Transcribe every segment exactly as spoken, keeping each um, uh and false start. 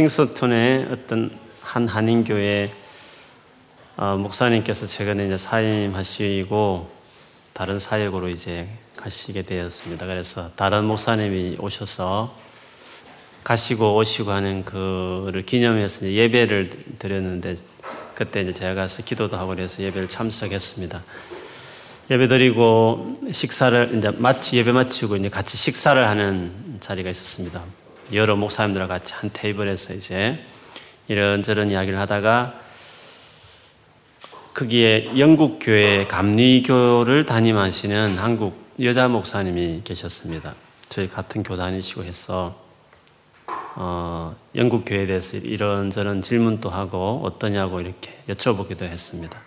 킹스턴의 어떤 한 한인교회 어, 목사님께서 최근에 이제 사임하시고 다른 사역으로 이제 가시게 되었습니다. 그래서 다른 목사님이 오셔서 가시고 오시고 하는 그를 기념해서 이제 예배를 드렸는데 그때 이제 제가 가서 기도도 하고 그래서 예배를 참석했습니다. 예배 드리고 식사를 이제 마치 예배 마치고 이제 같이 식사를 하는 자리가 있었습니다. 여러 목사님들과 같이 한 테이블에서 이제 이런저런 이야기를 하다가 거기에 영국 교회 감리교를 담임하시는 한국 여자 목사님이 계셨습니다. 저희 같은 교 다니시고 해서 어, 영국 교회에 대해서 이런저런 질문도 하고 어떠냐고 이렇게 여쭤보기도 했습니다.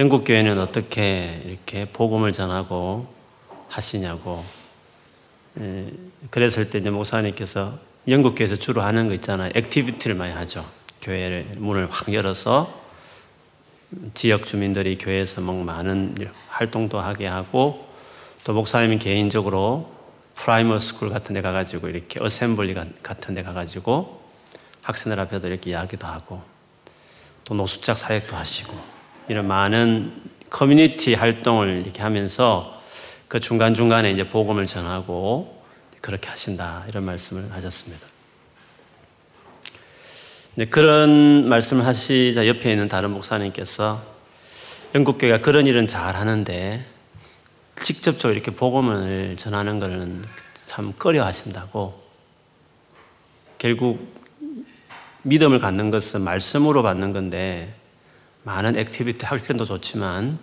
영국 교회는 어떻게 이렇게 복음을 전하고 하시냐고. 예, 그랬을 때 이제 목사님께서 영국 교회에서 주로 하는 거 있잖아요. 액티비티를 많이 하죠. 교회를 문을 확 열어서 지역 주민들이 교회에서 막 많은 활동도 하게 하고 또 목사님이 개인적으로 프라이머 스쿨 같은 데 가가지고 이렇게 어셈블리 같은 데 가가지고 학생들 앞에도 이렇게 이야기도 하고 또 노숙작 사역도 하시고 이런 많은 커뮤니티 활동을 이렇게 하면서 그 중간중간에 이제 복음을 전하고 그렇게 하신다. 이런 말씀을 하셨습니다. 그런 말씀을 하시자 옆에 있는 다른 목사님께서 영국교회가 그런 일은 잘 하는데 직접적으로 이렇게 복음을 전하는 것은 참 꺼려 하신다고 결국 믿음을 갖는 것은 말씀으로 받는 건데 많은 액티비티, 학생도 좋지만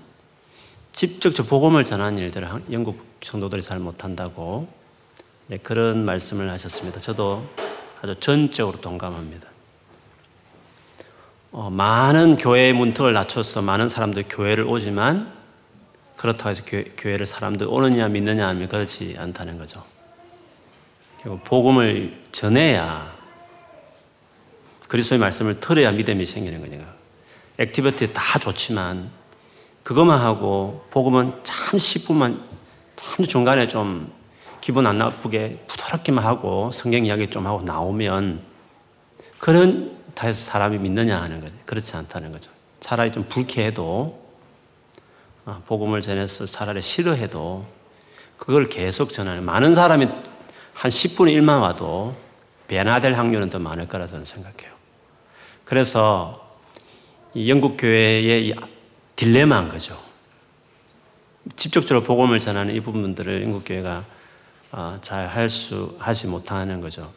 직접 저 복음을 전하는 일들을 영국 성도들이 잘 못한다고 네, 그런 말씀을 하셨습니다. 저도 아주 전적으로 동감합니다. 어, 많은 교회의 문턱을 낮춰서 많은 사람들이 교회를 오지만 그렇다고 해서 교회, 교회를 사람들이 오느냐 믿느냐 하면 그렇지 않다는 거죠. 그리고 복음을 전해야 그리스도의 말씀을 들어야 믿음이 생기는 거니까 액티비티 다 좋지만 그것만 하고 복음은 참 십 분만 참 중간에 좀 기분 안 나쁘게 부드럽게만 하고 성경 이야기 좀 하고 나오면 그런 다 해서 사람이 믿느냐 하는 거죠. 그렇지 않다는 거죠. 차라리 좀 불쾌해도 복음을 전해서 차라리 싫어해도 그걸 계속 전하는 많은 사람이 한 십 분의 일만 와도 변화될 확률은 더 많을 거라 저는 생각해요. 그래서 이 영국 교회의 이 딜레마인 거죠. 직접적으로 복음을 전하는 이 부분들을 영국 교회가 잘 할 수 하지 못하는 거죠.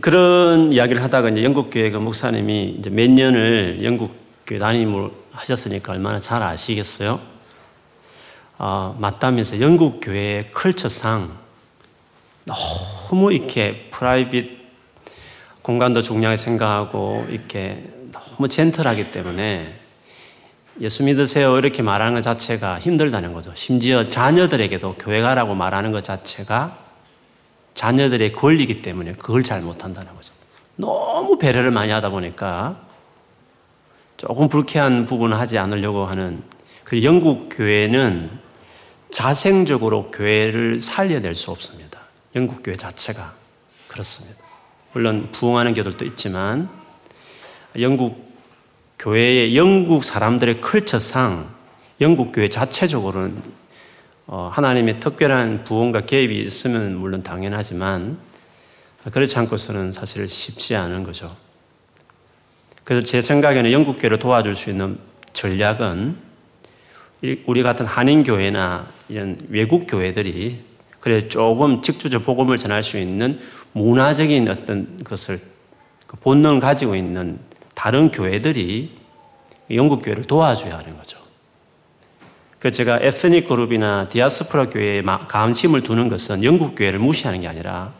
그런 이야기를 하다가 이제 영국 교회 그 목사님이 이제 몇 년을 영국 교회 담임을 하셨으니까 얼마나 잘 아시겠어요? 아, 맞다면서 영국 교회의 컬처상 너무 이렇게 프라이빗 공간도 중요하게 생각하고 이렇게 너무 젠틀하기 때문에 예수 믿으세요 이렇게 말하는 것 자체가 힘들다는 거죠. 심지어 자녀들에게도 교회 가라고 말하는 것 자체가 자녀들의 권리이기 때문에 그걸 잘 못한다는 거죠. 너무 배려를 많이 하다 보니까 조금 불쾌한 부분을 하지 않으려고 하는 그리고 영국 교회는 자생적으로 교회를 살려낼 수 없습니다. 영국 교회 자체가 그렇습니다. 물론 부흥하는 교들도 있지만 영국 교회의 영국 사람들의 컬처상 영국 교회 자체적으로는 하나님의 특별한 부흥과 개입이 있으면 물론 당연하지만 그렇지 않고서는 사실 쉽지 않은 거죠. 그래서 제 생각에는 영국 교회를 도와줄 수 있는 전략은 우리 같은 한인 교회나 이런 외국 교회들이 그래 조금 직접적 복음을 전할 수 있는 문화적인 어떤 것을 본능을 가지고 있는 다른 교회들이 영국 교회를 도와줘야 하는 거죠. 그래서 제가 에스닉 그룹이나 디아스포라 교회에 관심을 두는 것은 영국 교회를 무시하는 게 아니라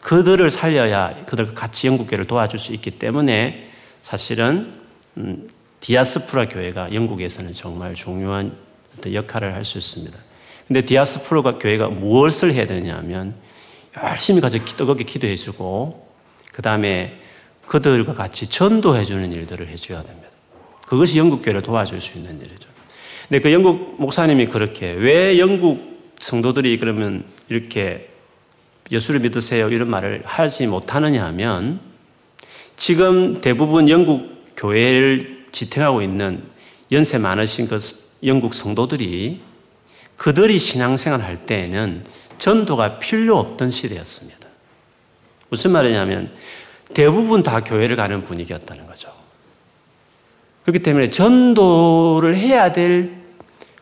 그들을 살려야 그들과 같이 영국 교회를 도와줄 수 있기 때문에 사실은 디아스포라 교회가 영국에서는 정말 중요한 어떤 역할을 할 수 있습니다. 근데 디아스포라 교회가 무엇을 해야 되느냐 하면 열심히 가서 뜨겁게 기도해 주고 그 다음에 그들과 같이 전도해 주는 일들을 해줘야 됩니다. 그것이 영국 교회를 도와줄 수 있는 일이죠. 근데 그 영국 목사님이 그렇게 왜 영국 성도들이 그러면 이렇게 예수를 믿으세요 이런 말을 하지 못하느냐 하면 지금 대부분 영국 교회를 지탱하고 있는 연세 많으신 그 영국 성도들이 그들이 신앙생활 할 때에는 전도가 필요 없던 시대였습니다. 무슨 말이냐면 대부분 다 교회를 가는 분위기였다는 거죠. 그렇기 때문에 전도를 해야 될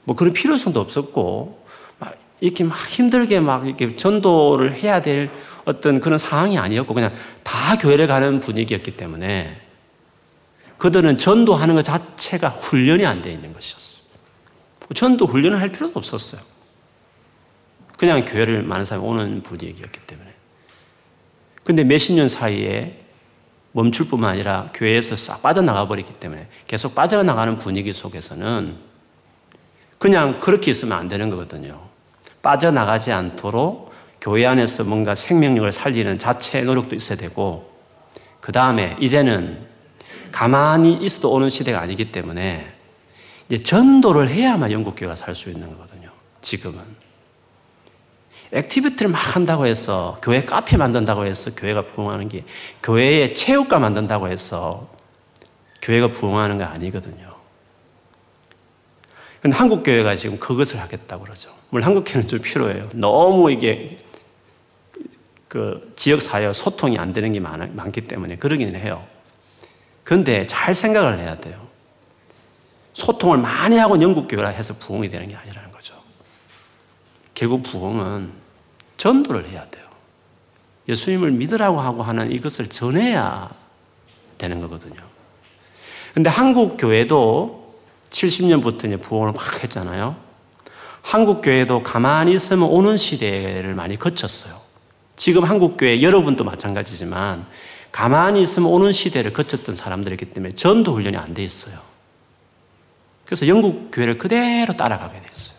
뭐 그런 필요성도 없었고 막 이렇게 막 힘들게 막 이렇게 전도를 해야 될 어떤 그런 상황이 아니었고 그냥 다 교회를 가는 분위기였기 때문에 그들은 전도하는 것 자체가 훈련이 안 돼 있는 것이었어요. 전도 훈련을 할 필요도 없었어요. 그냥 교회를 많은 사람이 오는 분위기였기 때문에. 근데 몇십 년 사이에 멈출 뿐만 아니라 교회에서 싹 빠져나가버렸기 때문에 계속 빠져나가는 분위기 속에서는 그냥 그렇게 있으면 안 되는 거거든요. 빠져나가지 않도록 교회 안에서 뭔가 생명력을 살리는 자체의 노력도 있어야 되고 그 다음에 이제는 가만히 있어도 오는 시대가 아니기 때문에 이제 전도를 해야만 영국교회가 살 수 있는 거거든요. 지금은. 액티비티를 막 한다고 해서 교회 카페 만든다고 해서 교회가 부흥하는 게 교회에 체육관 만든다고 해서 교회가 부흥하는 거 아니거든요. 그런데 한국 교회가 지금 그것을 하겠다고 그러죠. 물론 한국 교회는 좀 필요해요. 너무 이게 그 지역 사회와 소통이 안 되는 게 많, 많기 때문에 그러기는 해요. 그런데 잘 생각을 해야 돼요. 소통을 많이 하고 영국 교회라 해서 부흥이 되는 게 아니라는 거죠. 결국 부흥은 전도를 해야 돼요. 예수님을 믿으라고 하고 하는 이것을 전해야 되는 거거든요. 그런데 한국 교회도 칠십 년부터 이제 부흥을 막 했잖아요. 한국 교회도 가만히 있으면 오는 시대를 많이 거쳤어요. 지금 한국 교회 여러분도 마찬가지지만 가만히 있으면 오는 시대를 거쳤던 사람들이기 때문에 전도 훈련이 안 돼 있어요. 그래서 영국 교회를 그대로 따라가게 됐어요.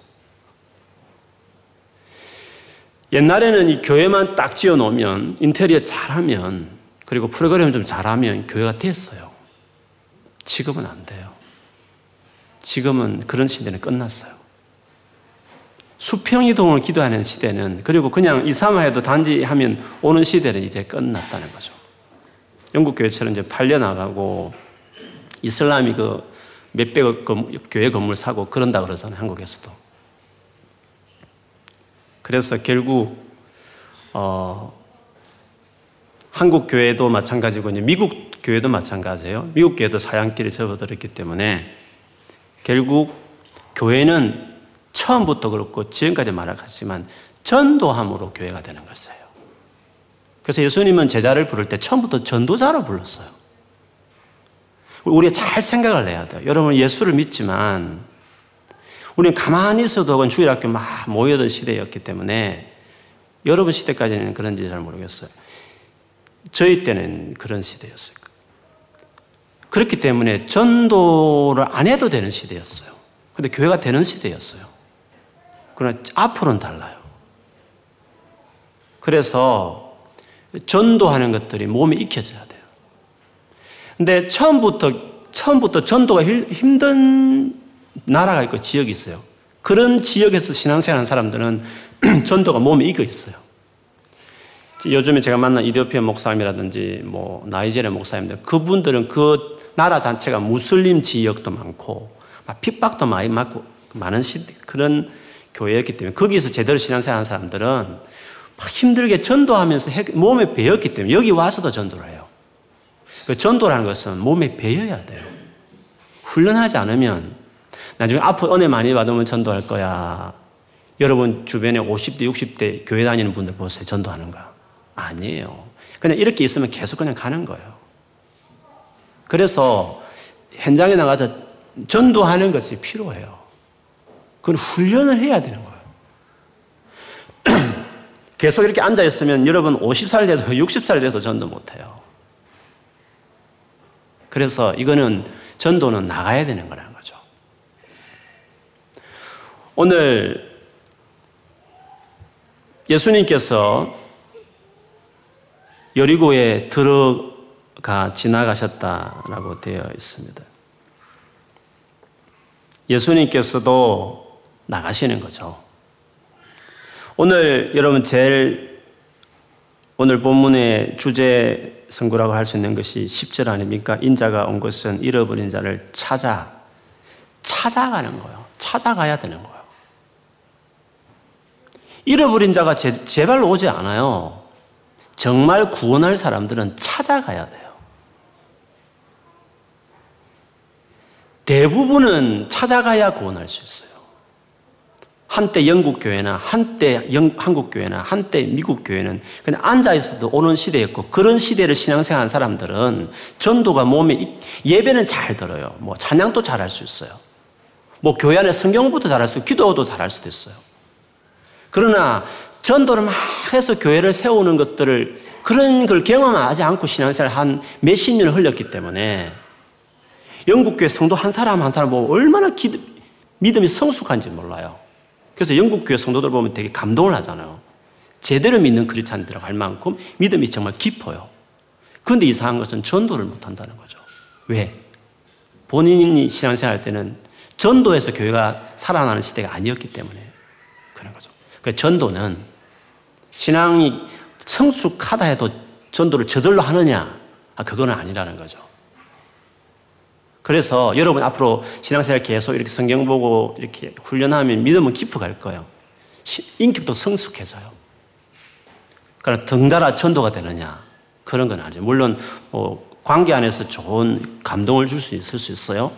옛날에는 이 교회만 딱 지어놓으면 인테리어 잘하면 그리고 프로그램 좀 잘하면 교회가 됐어요. 지금은 안 돼요. 지금은 그런 시대는 끝났어요. 수평이동을 기도하는 시대는 그리고 그냥 이삼화에도 단지 하면 오는 시대는 이제 끝났다는 거죠. 영국 교회처럼 이제 팔려나가고 이슬람이 그 몇백억 교회 건물 사고 그런다 그러잖아요. 한국에서도. 그래서 결국 어, 한국 교회도 마찬가지고 이제 미국 교회도 마찬가지예요. 미국 교회도 사양길에 접어들었기 때문에 결국 교회는 처음부터 그렇고 지금까지 말하겠지만 전도함으로 교회가 되는 것이에요. 그래서 예수님은 제자를 부를 때 처음부터 전도자로 불렀어요. 우리가 잘 생각을 해야 돼요. 여러분 예수를 믿지만 우리는 가만히 있어도 혹은 주일학교 막 모여던 시대였기 때문에 여러분 시대까지는 그런지 잘 모르겠어요. 저희 때는 그런 시대였어요. 그렇기 때문에 전도를 안 해도 되는 시대였어요. 그런데 교회가 되는 시대였어요. 그러나 앞으로는 달라요. 그래서 전도하는 것들이 몸에 익혀져야 돼요. 근데 처음부터, 처음부터 전도가 힘든 나라가 있고 지역이 있어요. 그런 지역에서 신앙생활 하는 사람들은 전도가 몸에 익어 있어요. 요즘에 제가 만난 이디오피아 목사님이라든지 뭐, 나이지리아 목사님들, 그분들은 그 나라 자체가 무슬림 지역도 많고, 막 핍박도 많이 맞고, 많은 시, 그런 교회였기 때문에 거기에서 제대로 신앙생활 하는 사람들은 막 힘들게 전도하면서 몸에 배었기 때문에 여기 와서도 전도를 해요. 그 전도라는 것은 몸에 배어야 돼요. 훈련하지 않으면 나중에 앞으로 은혜 많이 받으면 전도할 거야. 여러분 주변에 오십 대, 육십 대 교회 다니는 분들 보세요. 전도하는 거. 아니에요. 그냥 이렇게 있으면 계속 그냥 가는 거예요. 그래서 현장에 나가서 전도하는 것이 필요해요. 그건 훈련을 해야 되는 거예요. 계속 이렇게 앉아있으면 여러분 오십 살 돼도 육십 살 돼도 전도 못해요. 그래서 이거는 전도는 나가야 되는 거라는 거죠. 오늘 예수님께서 여리고에 들어가 지나가셨다라고 되어 있습니다. 예수님께서도 나가시는 거죠. 오늘 여러분 제일 오늘 본문의 주제 선구라고 할 수 있는 것이 십 절 아닙니까? 인자가 온 것은 잃어버린 자를 찾아, 찾아가는 거예요. 찾아가야 되는 거예요. 잃어버린 자가 제, 제발로 오지 않아요. 정말 구원할 사람들은 찾아가야 돼요. 대부분은 찾아가야 구원할 수 있어요. 한때 영국 교회나 한때 영, 한국 교회나 한때 미국 교회는 그냥 앉아있어도 오는 시대였고, 그런 시대를 신앙생활한 사람들은 전도가 몸에, 예배는 잘 들어요. 뭐 찬양도 잘할 수 있어요. 뭐 교회 안에 성경부터 잘할 수도, 기도도 잘할 수도 있어요. 그러나 전도를 막 해서 교회를 세우는 것들을, 그런 걸 경험하지 않고 신앙생활을 한 몇십 년을 흘렸기 때문에 영국교회 성도 한 사람 한 사람 보면 얼마나 기드, 믿음이 성숙한지 몰라요. 그래서 영국교회 성도들 보면 되게 감동을 하잖아요. 제대로 믿는 크리스찬들이라고 할 만큼 믿음이 정말 깊어요. 그런데 이상한 것은 전도를 못한다는 거죠. 왜? 본인이 신앙생활할 때는 전도해서 교회가 살아나는 시대가 아니었기 때문에 그런 거죠. 그러니까 전도는 신앙이 성숙하다 해도 전도를 저절로 하느냐? 아, 그건 아니라는 거죠. 그래서 여러분 앞으로 신앙생활 계속 이렇게 성경 보고 이렇게 훈련하면 믿음은 깊어갈 거예요. 인격도 성숙해져요. 그러나 덩달아 전도가 되느냐? 그런 건 아니죠. 물론 뭐 관계 안에서 좋은 감동을 줄 수 있을 수 있어요.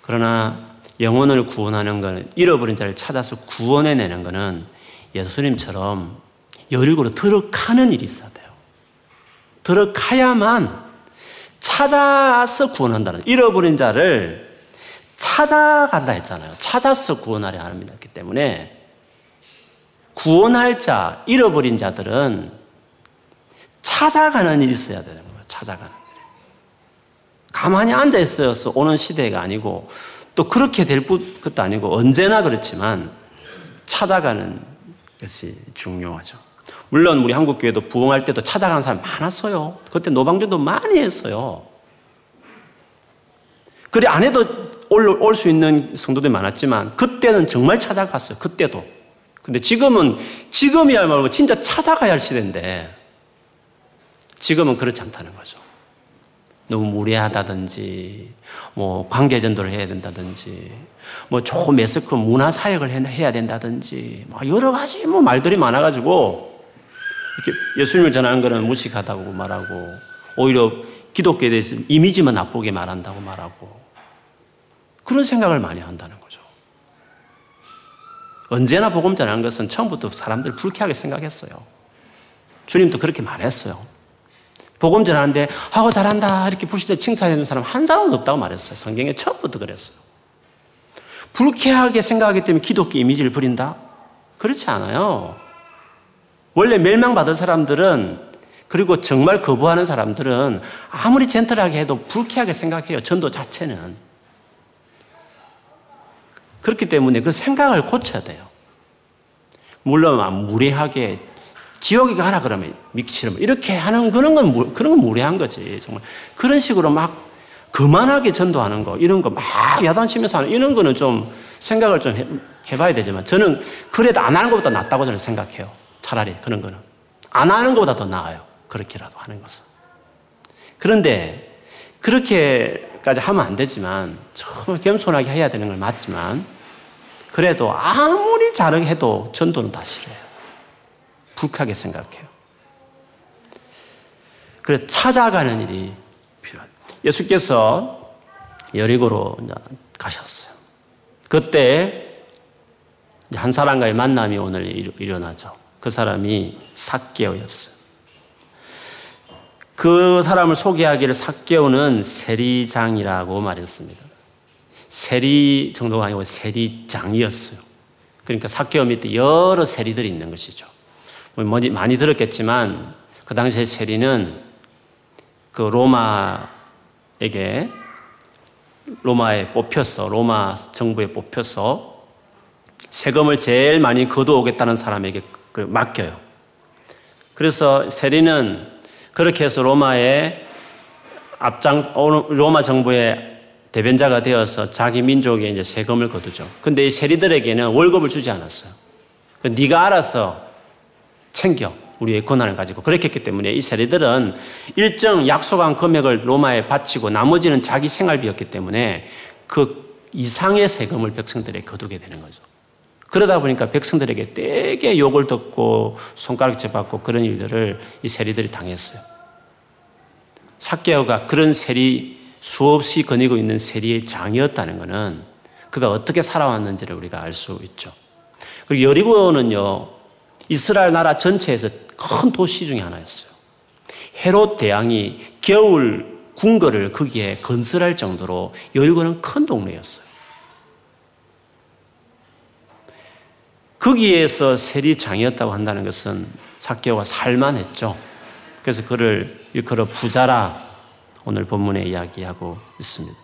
그러나 영혼을 구원하는 건, 잃어버린 자를 찾아서 구원해내는 것은 예수님처럼 열육으로 들어가는 일이 있어야 돼요. 들어가야만 찾아서 구원한다는, 잃어버린 자를 찾아간다 했잖아요. 찾아서 구원하려 합니다. 그렇기 때문에 구원할 자, 잃어버린 자들은 찾아가는 일이 있어야 되는 거예요. 찾아가는 일. 가만히 앉아있어서 오는 시대가 아니고, 또 그렇게 될 것도 아니고, 언제나 그렇지만 찾아가는 것이 중요하죠. 물론 우리 한국교회도 부흥할 때도 찾아가는 사람 많았어요. 그때 노방전도 많이 했어요. 그래 안 해도 올 수 있는 성도들이 많았지만 그때는 정말 찾아갔어요. 그때도. 근데 지금은, 지금이야말로 진짜 찾아가야 할 시대인데 지금은 그렇지 않다는 거죠. 너무 무례하다든지, 뭐 관계전도를 해야 된다든지, 뭐 좀 매스컴 문화사역을 해야 된다든지, 막 여러 가지 뭐 말들이 많아가지고 이렇게 예수님을 전하는 거는 무식하다고 말하고, 오히려 기독교에 대해서 이미지만 나쁘게 말한다고 말하고, 그런 생각을 많이 한다는 거죠. 언제나 복음 전하는 것은 처음부터 사람들 불쾌하게 생각했어요. 주님도 그렇게 말했어요. 복음 전하는데 하고 잘한다 이렇게 불시에 칭찬해 준 사람 한 사람도 없다고 말했어요. 성경에 처음부터 그랬어요. 불쾌하게 생각하기 때문에 기독교 이미지를 부린다? 그렇지 않아요. 원래 멸망받을 사람들은, 그리고 정말 거부하는 사람들은 아무리 젠틀하게 해도 불쾌하게 생각해요. 전도 자체는. 그렇기 때문에 그 생각을 고쳐야 돼요. 물론 무례하게 지옥에 가라 그러면 믿기 싫으면 이렇게 하는 그런 건, 그런 건 무례한 거지. 정말 그런 식으로 막 그만하게 전도하는 거, 이런 거 막 야단치면서 하는 이런 거는 좀 생각을 좀 해, 해봐야 되지만, 저는 그래도 안 하는 것보다 낫다고 저는 생각해요. 차라리 그런 거는 안 하는 것보다 더 나아요. 그렇게라도 하는 것은. 그런데 그렇게까지 하면 안 되지만, 정말 겸손하게 해야 되는 걸 맞지만, 그래도 아무리 잘해도 전도는 다 싫어요. 불쾌하게 생각해요. 그래서 찾아가는 일이 필요합니다. 예수께서 여리고로 가셨어요. 그때 한 사람과의 만남이 오늘 일어나죠. 그 사람이 삭개오였어요. 그 사람을 소개하기를 삭개오는 세리장이라고 말했습니다. 세리 정도가 아니고 세리장이었어요. 그러니까 삭개오 밑에 여러 세리들이 있는 것이죠. 많이 들었겠지만 그 당시에 세리는 그 로마 에게 로마에 뽑혀서, 로마 정부에 뽑혀서 세금을 제일 많이 거두어오겠다는 사람에게 맡겨요. 그래서 세리는 그렇게 해서 로마에 앞장, 로마 정부의 대변자가 되어서 자기 민족에 이제 세금을 거두죠. 근데 이 세리들에게는 월급을 주지 않았어요. 네가 알아서 챙겨. 우리의 권한을 가지고 그렇게 했기 때문에 이 세리들은 일정 약속한 금액을 로마에 바치고 나머지는 자기 생활비였기 때문에 그 이상의 세금을 백성들에게 거두게 되는 거죠. 그러다 보니까 백성들에게 되게 욕을 듣고 손가락질 받고 그런 일들을 이 세리들이 당했어요. 삭개오가 그런 세리, 수없이 거니고 있는 세리의 장이었다는 것은 그가 어떻게 살아왔는지를 우리가 알 수 있죠. 그리고 여리고는요, 이스라엘 나라 전체에서 큰 도시 중에 하나였어요. 헤롯 대왕이 겨울 궁궐을 거기에 건설할 정도로 여리고는 큰 동네였어요. 거기에서 세리장이었다고 한다는 것은 삭개오가 살만했죠. 그래서 그를 일컬어 부자라 오늘 본문에 이야기하고 있습니다.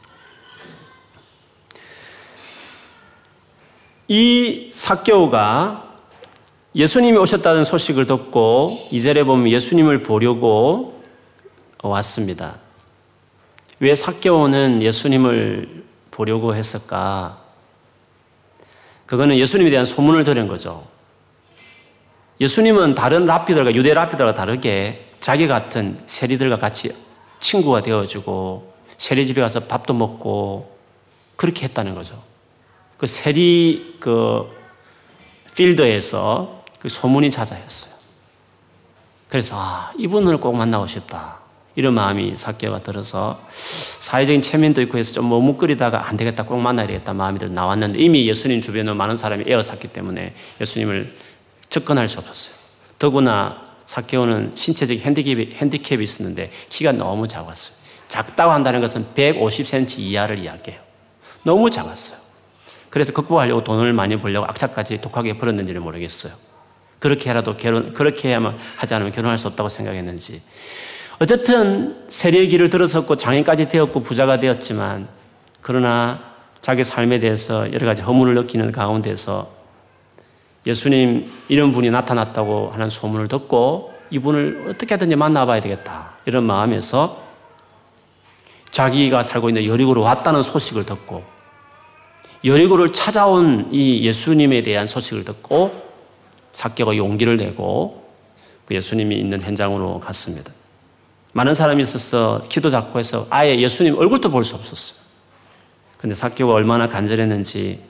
이 삭개오가 예수님이 오셨다는 소식을 듣고 이 절에 보면 예수님을 보려고 왔습니다. 왜 삭개오는 예수님을 보려고 했을까? 그거는 예수님에 대한 소문을 들은 거죠. 예수님은 다른 랍비들과 유대 랍비들과 다르게 자기 같은 세리들과 같이 친구가 되어주고 세리집에 가서 밥도 먹고 그렇게 했다는 거죠. 그 세리 그 필드에서 그 소문이 찾아왔어요. 그래서 아, 이분을 꼭 만나고 싶다. 이런 마음이 삭개오가 들어서 사회적인 체면도 있고 해서 좀 머뭇거리다가 안 되겠다, 꼭 만나야 되겠다 마음이 들 나왔는데 이미 예수님 주변에 많은 사람이 에어쌌기 때문에 예수님을 접근할 수 없었어요. 더구나 삭개오는 신체적인 핸디캡이, 핸디캡이 있었는데 키가 너무 작았어요. 작다고 한다는 것은 백오십 센티미터 이하를 이야기해요. 너무 작았어요. 그래서 극복하려고 돈을 많이 벌려고 악착같이 독하게 벌었는지는 모르겠어요. 그렇게 해라도 결혼, 그렇게 해야만 하지 않으면 결혼할 수 없다고 생각했는지. 어쨌든 세리의 길을 들어섰고 장인까지 되었고 부자가 되었지만 그러나 자기 삶에 대해서 여러 가지 허물을 느끼는 가운데서 예수님 이런 분이 나타났다고 하는 소문을 듣고 이분을 어떻게 하든지 만나봐야 되겠다 이런 마음에서 자기가 살고 있는 여리고로 왔다는 소식을 듣고 여리고를 찾아온 이 예수님에 대한 소식을 듣고 삭개오가 용기를 내고 그 예수님이 있는 현장으로 갔습니다. 많은 사람이 있어서 키도 작고 해서 아예 예수님 얼굴도 볼 수 없었어요. 그런데 삭개오가 얼마나 간절했는지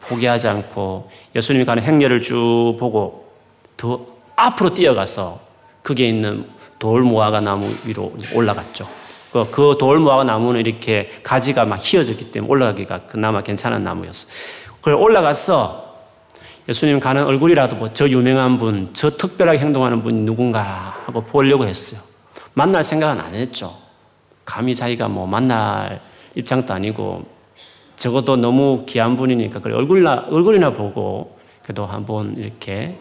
포기하지 않고 예수님이 가는 행렬을 쭉 보고 더 앞으로 뛰어가서 거기에 있는 돌 무화과 나무 위로 올라갔죠. 그, 그 돌 무화과 나무는 이렇게 가지가 막 휘어졌기 때문에 올라가기가 그나마 괜찮은 나무였어요. 그걸 올라가서 예수님 가는 얼굴이라도 저 유명한 분, 저 특별하게 행동하는 분이 누군가 하고 보려고 했어요. 만날 생각은 안 했죠. 감히 자기가 뭐 만날 입장도 아니고 적어도 너무 귀한 분이니까 그래 얼굴이나, 얼굴이나 보고 그래도 한번 이렇게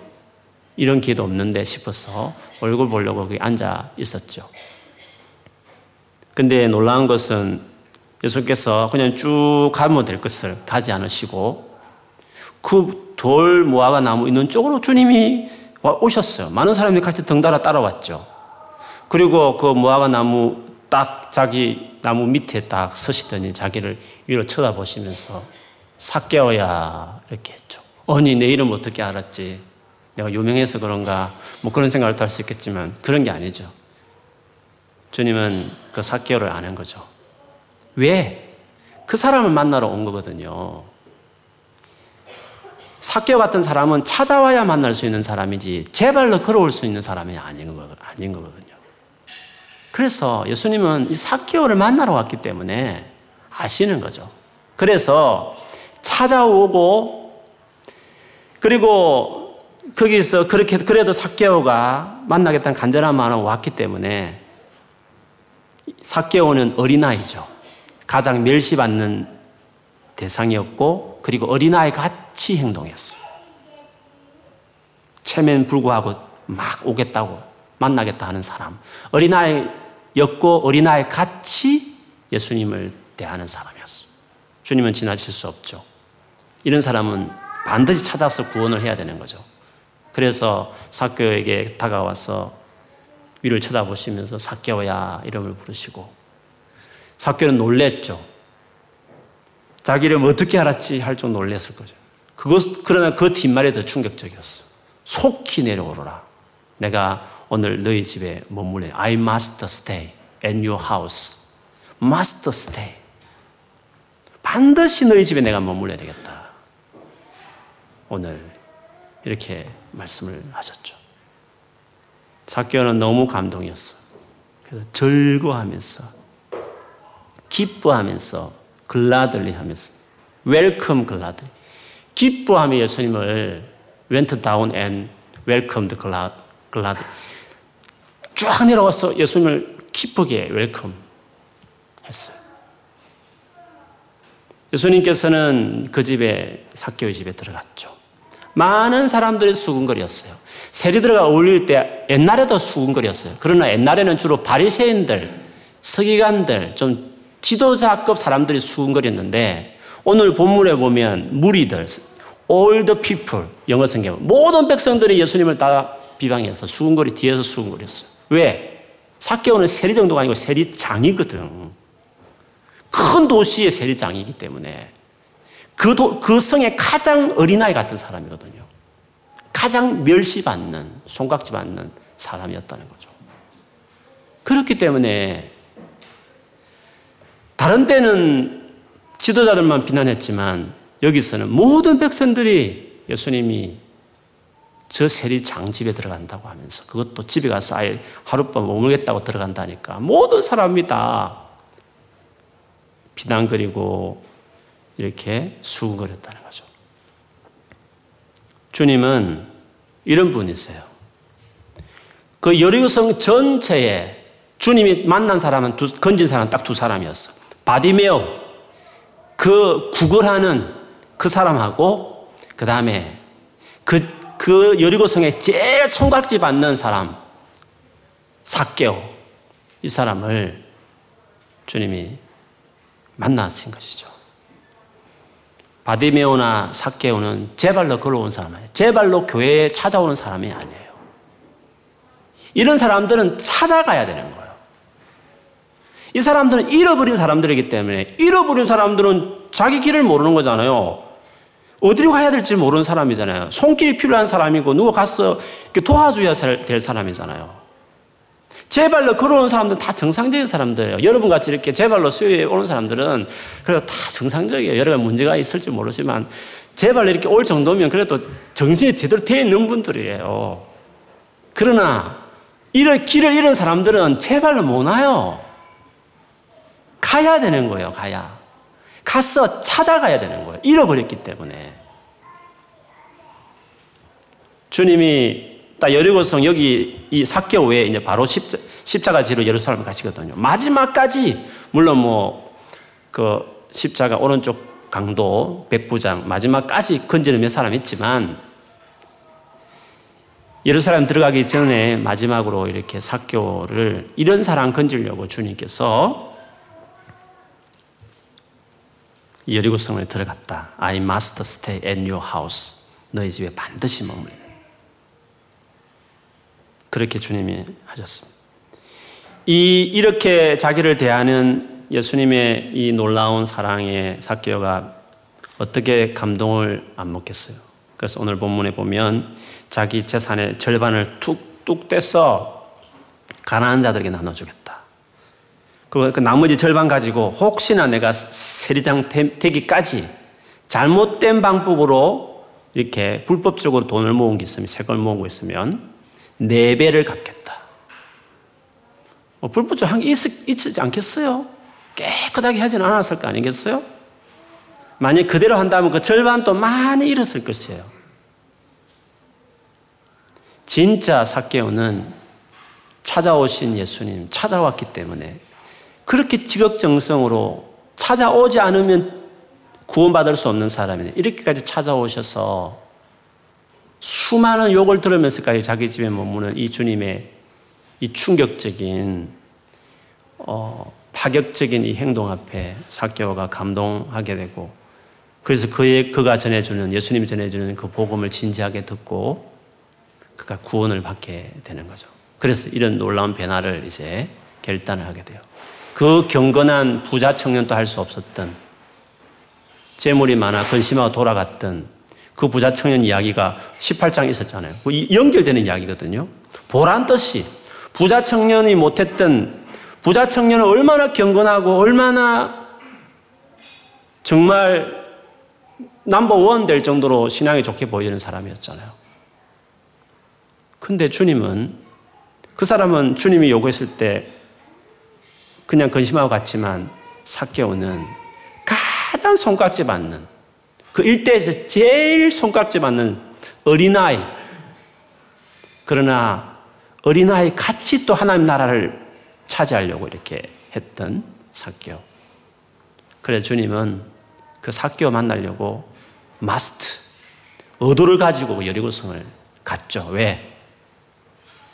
이런 기회도 없는데 싶어서 얼굴 보려고 거기 앉아 있었죠. 근데 놀라운 것은 예수께서 그냥 쭉 가면 될 것을 가지 않으시고 그 돌 무화과 나무 있는 쪽으로 주님이 오셨어요. 많은 사람들이 같이 등달아 따라왔죠. 그리고 그 무화과 나무 딱 자기 나무 밑에 딱 서시더니 자기를 위로 쳐다보시면서 삭개오야 이렇게 했죠. 아니 내 이름 어떻게 알았지? 내가 유명해서 그런가? 뭐 그런 생각을 할 수 있겠지만 그런 게 아니죠. 주님은 그 삭개오를 아는 거죠. 왜? 그 사람을 만나러 온 거거든요. 삭개오 같은 사람은 찾아와야 만날 수 있는 사람이지 제발로 걸어올 수 있는 사람이 아닌 거거든요. 그래서 예수님은 이 삭개오를 만나러 왔기 때문에 아시는 거죠. 그래서 찾아오고 그리고 거기서 그렇게 그래도 삭개오가 만나겠다는 간절한 마음으로 왔기 때문에 삭개오는 어린아이죠. 가장 멸시받는 대상이었고 그리고 어린아이 같이 행동했어요. 체면 불구하고 막 오겠다고 만나겠다 하는 사람. 어린아이 였고 어린아이 같이 예수님을 대하는 사람이었어요. 주님은 지나칠 수 없죠. 이런 사람은 반드시 찾아서 구원을 해야 되는 거죠. 그래서 삭개오에게 다가와서 위를 쳐다보시면서 삭개오야 이름을 부르시고 삭개오는 놀랬죠. 자기 이름 어떻게 알았지 할 줄 놀랬을 거죠. 그것, 그러나 그 뒷말이 더 충격적이었어. 속히 내려오르라. 내가 오늘 너희 집에 머물래. I must stay at your house. Must stay. 반드시 너희 집에 내가 머물러야 되겠다. 오늘 이렇게 말씀을 하셨죠. 삭개오는 너무 감동이었어. 그래서 즐거워하면서, 기뻐하면서, 글라들리하면서, 웰컴 글라드. 기뻐하며 예수님을 went down and welcomed glad. 쫙 내려와서 예수님을 기쁘게 웰컴했어요. 예수님께서는 그 집에 삭개오의 집에 들어갔죠. 많은 사람들이 수군거렸어요. 세리들과 어울릴 때 옛날에도 수군거렸어요. 그러나 옛날에는 주로 바리새인들, 서기관들, 좀 지도자급 사람들이 수군거렸는데 오늘 본문에 보면 무리들, all the people, 영어 성경은 모든 백성들이 예수님을 다 비방해서 수군거리 뒤에서 수군거렸어요. 왜? 삭개오는 세리 정도가 아니고 세리장이거든. 큰 도시의 세리장이기 때문에. 그, 도, 그 성의 가장 어린아이 같은 사람이거든요. 가장 멸시받는, 손깍지받는 사람이었다는 거죠. 그렇기 때문에 다른 때는 지도자들만 비난했지만 여기서는 모든 백성들이 예수님이 저 세리장 집에 들어간다고 하면서 그것도 집에 가서 아예 하룻밤 머물겠다고 들어간다니까 모든 사람이 다 비난거리고 이렇게 수군거렸다는 거죠. 주님은 이런 분이세요. 그 여리고성 전체에 주님이 만난 사람은 두, 건진 사람은 딱 두 사람이었어. 바디메오 그 구걸하는 그 사람하고 그 다음에 그, 그 여리고성에 제일 손깍지 받는 사람 삭개오 이 사람을 주님이 만나신 것이죠. 바디메오나 삭개오는 제발로 걸어온 사람 아니에요. 제발로 교회에 찾아오는 사람이 아니에요. 이런 사람들은 찾아가야 되는 거예요. 이 사람들은 잃어버린 사람들이기 때문에 잃어버린 사람들은 자기 길을 모르는 거잖아요. 어디로 가야 될지 모르는 사람이잖아요. 손길이 필요한 사람이고 누가 가서 도와줘야 될 사람이잖아요. 제발로 걸어오는 사람들은 다 정상적인 사람들이에요. 여러분같이 이렇게 제발로 수요일에 오는 사람들은 그래도 다 정상적이에요. 여러 가지 문제가 있을지 모르지만 제발로 이렇게 올 정도면 그래도 정신이 제대로 되어 있는 분들이에요. 그러나 이런 길을 잃은 사람들은 제발로 못 와요. 가야 되는 거예요. 가야. 가서 찾아가야 되는 거예요. 잃어버렸기 때문에. 주님이 딱 여리고성 여기 이 삭개오에 이제 바로 십자, 십자가 지로 예루살렘 가시거든요. 마지막까지 물론 뭐 그 십자가 오른쪽 강도 백부장 마지막까지 건지는 몇 사람 있지만 예루살렘 들어가기 전에 마지막으로 이렇게 삭개오를 이런 사람 건지려고 주님께서 여리고성에 들어갔다. I must stay at your house. 너희 집에 반드시 머물리라. 그렇게 주님이 하셨습니다. 이, 이렇게 자기를 대하는 예수님의 이 놀라운 사랑에 삭개오가 어떻게 감동을 안 먹겠어요. 그래서 오늘 본문에 보면 자기 재산의 절반을 툭툭 떼서 가난한 자들에게 나눠주겠다. 그리고 그 나머지 절반 가지고 혹시나 내가 세리장 되기까지 잘못된 방법으로 이렇게 불법적으로 돈을 모은 게 있으면 세금을 모은 거 있으면 네 배를 갚겠다. 뭐 불법적인 게 있지 않겠어요? 깨끗하게 하진 않았을 거 아니겠어요? 만약 그대로 한다면 그 절반도 많이 잃었을 것이에요. 진짜 삭개오는 찾아오신 예수님 찾아왔기 때문에 그렇게 지극정성으로 찾아오지 않으면 구원받을 수 없는 사람이네. 이렇게까지 찾아오셔서 수많은 욕을 들으면서까지 자기 집에 머무는 이 주님의 이 충격적인 어, 파격적인 이 행동 앞에 삭개오가 감동하게 되고 그래서 그의, 그가 전해주는 예수님이 전해주는 그 복음을 진지하게 듣고 그가 구원을 받게 되는 거죠. 그래서 이런 놀라운 변화를 이제 결단을 하게 돼요. 그 경건한 부자 청년도 할 수 없었던 재물이 많아 근심하고 돌아갔던 그 부자 청년 이야기가 십팔 장에 있었잖아요. 연결되는 이야기거든요. 보란듯이 부자 청년이 못했던 부자 청년은 얼마나 경건하고 얼마나 정말 넘버원 될 정도로 신앙이 좋게 보이는 사람이었잖아요. 근데 주님은 그 사람은 주님이 요구했을 때 그냥 근심하고 갔지만 삭개오는 가장 손깍지 받는 그 일대에서 제일 손깍지 받는 어린아이. 그러나 어린아이 같이 또 하나님 나라를 차지하려고 이렇게 했던 삭개오. 그래서 주님은 그 삭개오 만나려고 마스트, 의도를 가지고 여리고성을 갔죠. 왜?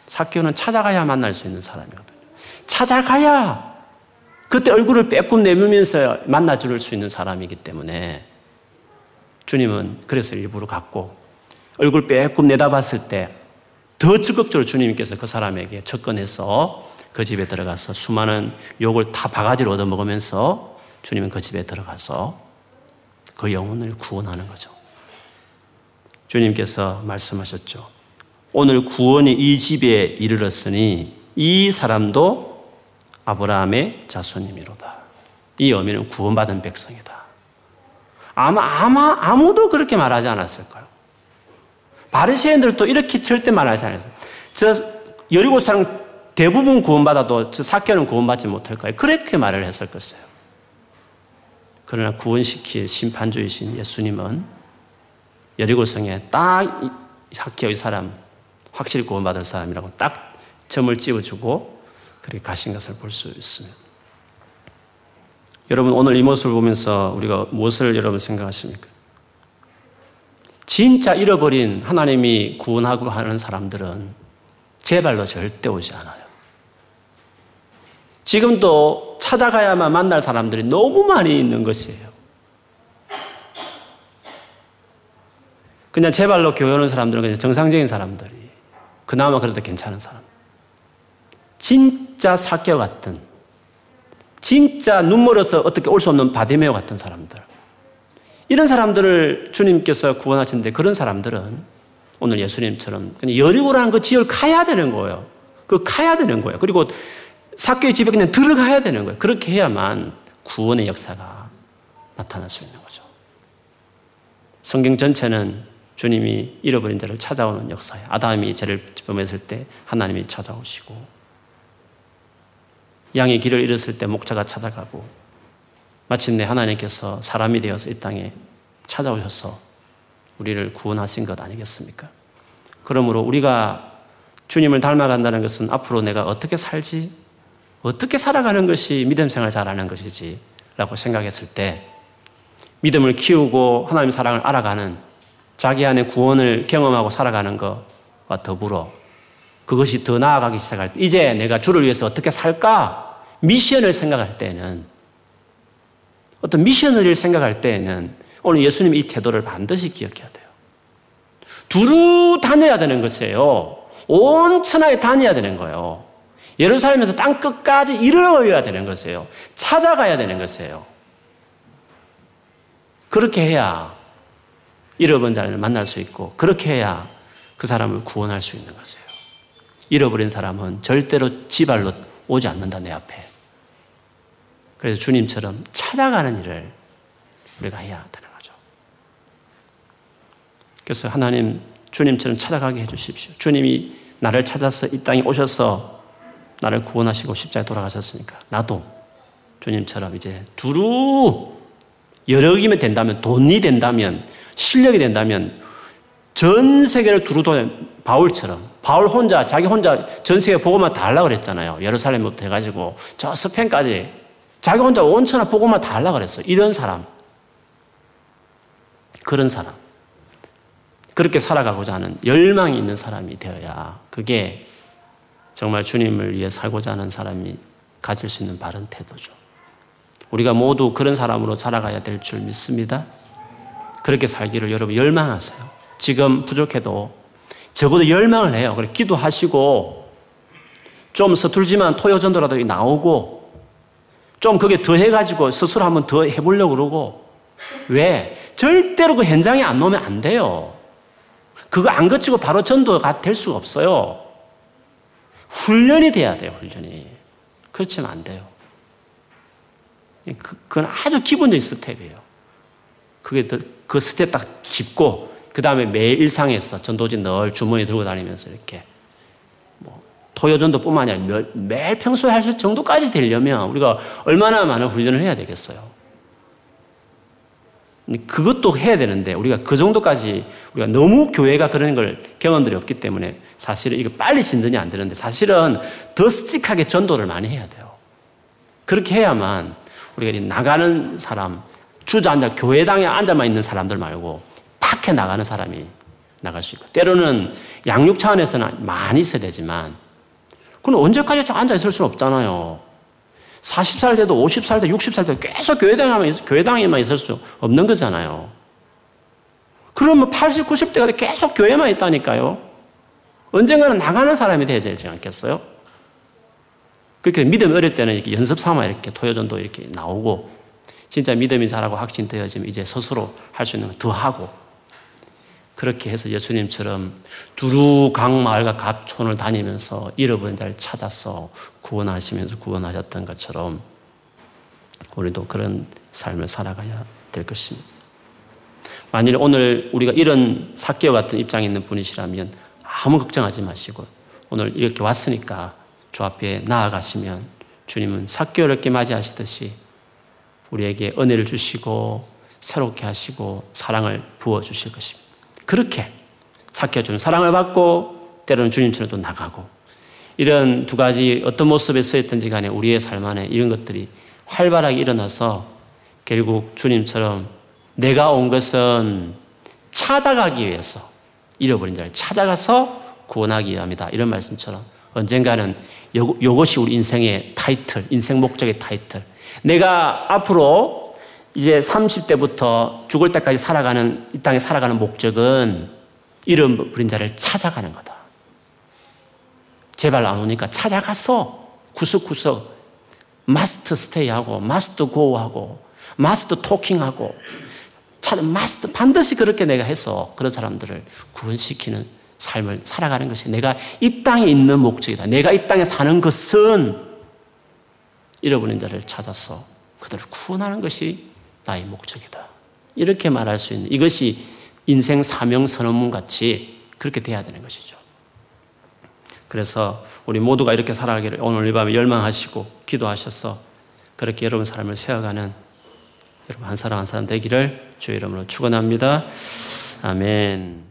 삭개오는 찾아가야 만날 수 있는 사람이거든요. 찾아가야 그때 얼굴을 빼꼼 내밀면서 만나줄 수 있는 사람이기 때문에 주님은 그래서 일부러 갔고 얼굴 빼꼼 내다봤을 때 더 적극적으로 주님께서 그 사람에게 접근해서 그 집에 들어가서 수많은 욕을 다 바가지로 얻어먹으면서 주님은 그 집에 들어가서 그 영혼을 구원하는 거죠. 주님께서 말씀하셨죠. 오늘 구원이 이 집에 이르렀으니 이 사람도 아브라함의 자손이미로다. 이 의미는 구원받은 백성이다. 아마, 아마 아무도 그렇게 말하지 않았을 거예요. 바리새인들도 이렇게 절대 말하지 않았어요. 저 여리고 사람 대부분 구원받아도 저 삭개오는 구원받지 못할 거예요. 그렇게 말을 했을 것이에요. 그러나 구원시킬 심판주이신 예수님은 여리고성에 딱 삭개오의 사람, 확실히 구원받은 사람이라고 딱 점을 찝어주고 그렇게 가신 것을 볼 수 있습니다. 여러분 오늘 이 모습을 보면서 우리가 무엇을 여러분 생각하십니까? 진짜 잃어버린 하나님이 구원하고 하는 사람들은 제 발로 절대 오지 않아요. 지금도 찾아가야만 만날 사람들이 너무 많이 있는 것이에요. 그냥 제 발로 교회 오는 사람들은 그냥 정상적인 사람들이 그나마 그래도 괜찮은 사람. 진짜 삭개오 같은, 진짜 눈멀어서 어떻게 올 수 없는 바디메오 같은 사람들. 이런 사람들을 주님께서 구원하시는데 그런 사람들은 오늘 예수님처럼 그냥 여리고라는 그 지역을 가야 되는 거예요. 그 가야 되는 거예요. 그리고 삭개오의 집에 그냥 들어가야 되는 거예요. 그렇게 해야만 구원의 역사가 나타날 수 있는 거죠. 성경 전체는 주님이 잃어버린 자를 찾아오는 역사예요. 아담이 죄를 범했을 때 하나님이 찾아오시고 양의 길을 잃었을 때 목자가 찾아가고 마침내 하나님께서 사람이 되어서 이 땅에 찾아오셔서 우리를 구원하신 것 아니겠습니까? 그러므로 우리가 주님을 닮아간다는 것은 앞으로 내가 어떻게 살지, 어떻게 살아가는 것이 믿음 생활 잘하는 것이지 라고 생각했을 때 믿음을 키우고 하나님의 사랑을 알아가는 자기 안에 구원을 경험하고 살아가는 것과 더불어 그것이 더 나아가기 시작할 때 이제 내가 주를 위해서 어떻게 살까? 미션을 생각할 때에는 어떤 미션을 생각할 때에는 오늘 예수님이 이 태도를 반드시 기억해야 돼요. 두루 다녀야 되는 것이에요. 온 천하에 다녀야 되는 거예요. 예루살렘에서 땅 끝까지 이르러야 되는 것이에요. 찾아가야 되는 것이에요. 그렇게 해야 잃어버린 자를 만날 수 있고 그렇게 해야 그 사람을 구원할 수 있는 것이에요. 잃어버린 사람은 절대로 지발로 오지 않는다 내 앞에. 그래서 주님처럼 찾아가는 일을 우리가 해야 되는 거죠. 그래서 하나님 주님처럼 찾아가게 해주십시오. 주님이 나를 찾아서 이 땅에 오셔서 나를 구원하시고 십자가에 돌아가셨으니까 나도 주님처럼 이제 두루 여력이면 된다면 돈이 된다면 실력이 된다면 전 세계를 두루 도는 바울처럼 바울 혼자 자기 혼자 전 세계 복음만 다 하려고 그랬잖아요. 예루살렘부터 해가지고 저 스페인까지 자기 혼자 온 천하 복음만 다 하려고 그랬어요. 이런 사람 그런 사람, 그렇게 살아가고자 하는 열망이 있는 사람이 되어야 그게 정말 주님을 위해 살고자 하는 사람이 가질 수 있는 바른 태도죠. 우리가 모두 그런 사람으로 살아가야 될 줄 믿습니다. 그렇게 살기를 여러분 열망하세요. 지금 부족해도 적어도 열망을 해요. 그래 기도하시고 좀 서툴지만 토요전도라도 나오고 좀 그게 더해가지고 스스로 한번 더 해보려고 그러고 왜? 절대로 그 현장에 안 놓으면 안 돼요. 그거 안 거치고 바로 전도가 될 수가 없어요. 훈련이 돼야 돼요, 훈련이. 그렇지는 안 돼요. 그건 아주 기본적인 스텝이에요. 그게 그 스텝 딱 짚고, 그 다음에 매일 일상에서 전도지 늘 주머니 들고 다니면서 이렇게, 뭐, 토요전도뿐만 아니라 매일 평소에 할 정도까지 되려면 우리가 얼마나 많은 훈련을 해야 되겠어요. 그것도 해야 되는데, 우리가 그 정도까지, 우리가 너무 교회가 그런 걸 경험들이 없기 때문에 사실은 이거 빨리 진전이 안 되는데, 사실은 더 스틱하게 전도를 많이 해야 돼요. 그렇게 해야만 우리가 나가는 사람, 주저앉아, 교회당에 앉아만 있는 사람들 말고 밖에 나가는 사람이 나갈 수 있고, 때로는 양육 차원에서는 많이 있어야 되지만, 그건 언제까지 저 앉아 있을 수는 없잖아요. 마흔 살 돼도 오십 살 돼, 육십 살 돼도 계속 교회당에만, 교회당에만 있을 수 없는 거잖아요. 그러면 팔십, 구십 대가 돼 계속 교회만 있다니까요. 언젠가는 나가는 사람이 돼야 되지 않겠어요? 그렇게 믿음이 어릴 때는 이렇게 연습 삼아 이렇게 토요전도 이렇게 나오고, 진짜 믿음이 자라고 확신되어지면 이제 스스로 할 수 있는 걸 더 하고, 그렇게 해서 예수님처럼 두루 각 마을과 각 촌을 다니면서 잃어버린 자를 찾아서 구원하시면서 구원하셨던 것처럼 우리도 그런 삶을 살아가야 될 것입니다. 만일 오늘 우리가 이런 삭개오 같은 입장에 있는 분이시라면 아무 걱정하지 마시고, 오늘 이렇게 왔으니까 주 앞에 나아가시면 주님은 삭개오를 이렇게 맞이하시듯이 우리에게 은혜를 주시고 새롭게 하시고 사랑을 부어주실 것입니다. 그렇게 삭개오 주님 사랑을 받고, 때로는 주님처럼 또 나가고, 이런 두 가지 어떤 모습에 서 있든지 간에 우리의 삶 안에 이런 것들이 활발하게 일어나서 결국 주님처럼 내가 온 것은 찾아가기 위해서, 잃어버린 자를 찾아가서 구원하기 위함이다, 이런 말씀처럼 언젠가는 요, 요것이 우리 인생의 타이틀, 인생 목적의 타이틀, 내가 앞으로 이제 삼십 대부터 죽을 때까지 살아가는, 이 땅에 살아가는 목적은 잃어버린 자를 찾아가는 거다. 제발 안 오니까 찾아가서 구석구석 must stay하고 must go하고 must talking하고 must, 반드시 그렇게 내가 해서 그런 사람들을 구원시키는 삶을 살아가는 것이 내가 이 땅에 있는 목적이다. 내가 이 땅에 사는 것은 잃어버린 자를 찾아서 그들을 구원하는 것이 나의 목적이다. 이렇게 말할 수 있는, 이것이 인생 사명 선언문 같이 그렇게 돼야 되는 것이죠. 그래서 우리 모두가 이렇게 살아가기를 오늘 이 밤에 열망하시고 기도하셔서 그렇게 여러분 삶을 세워가는 여러분 한 사람 한 사람 되기를 주의 이름으로 축원합니다. 아멘.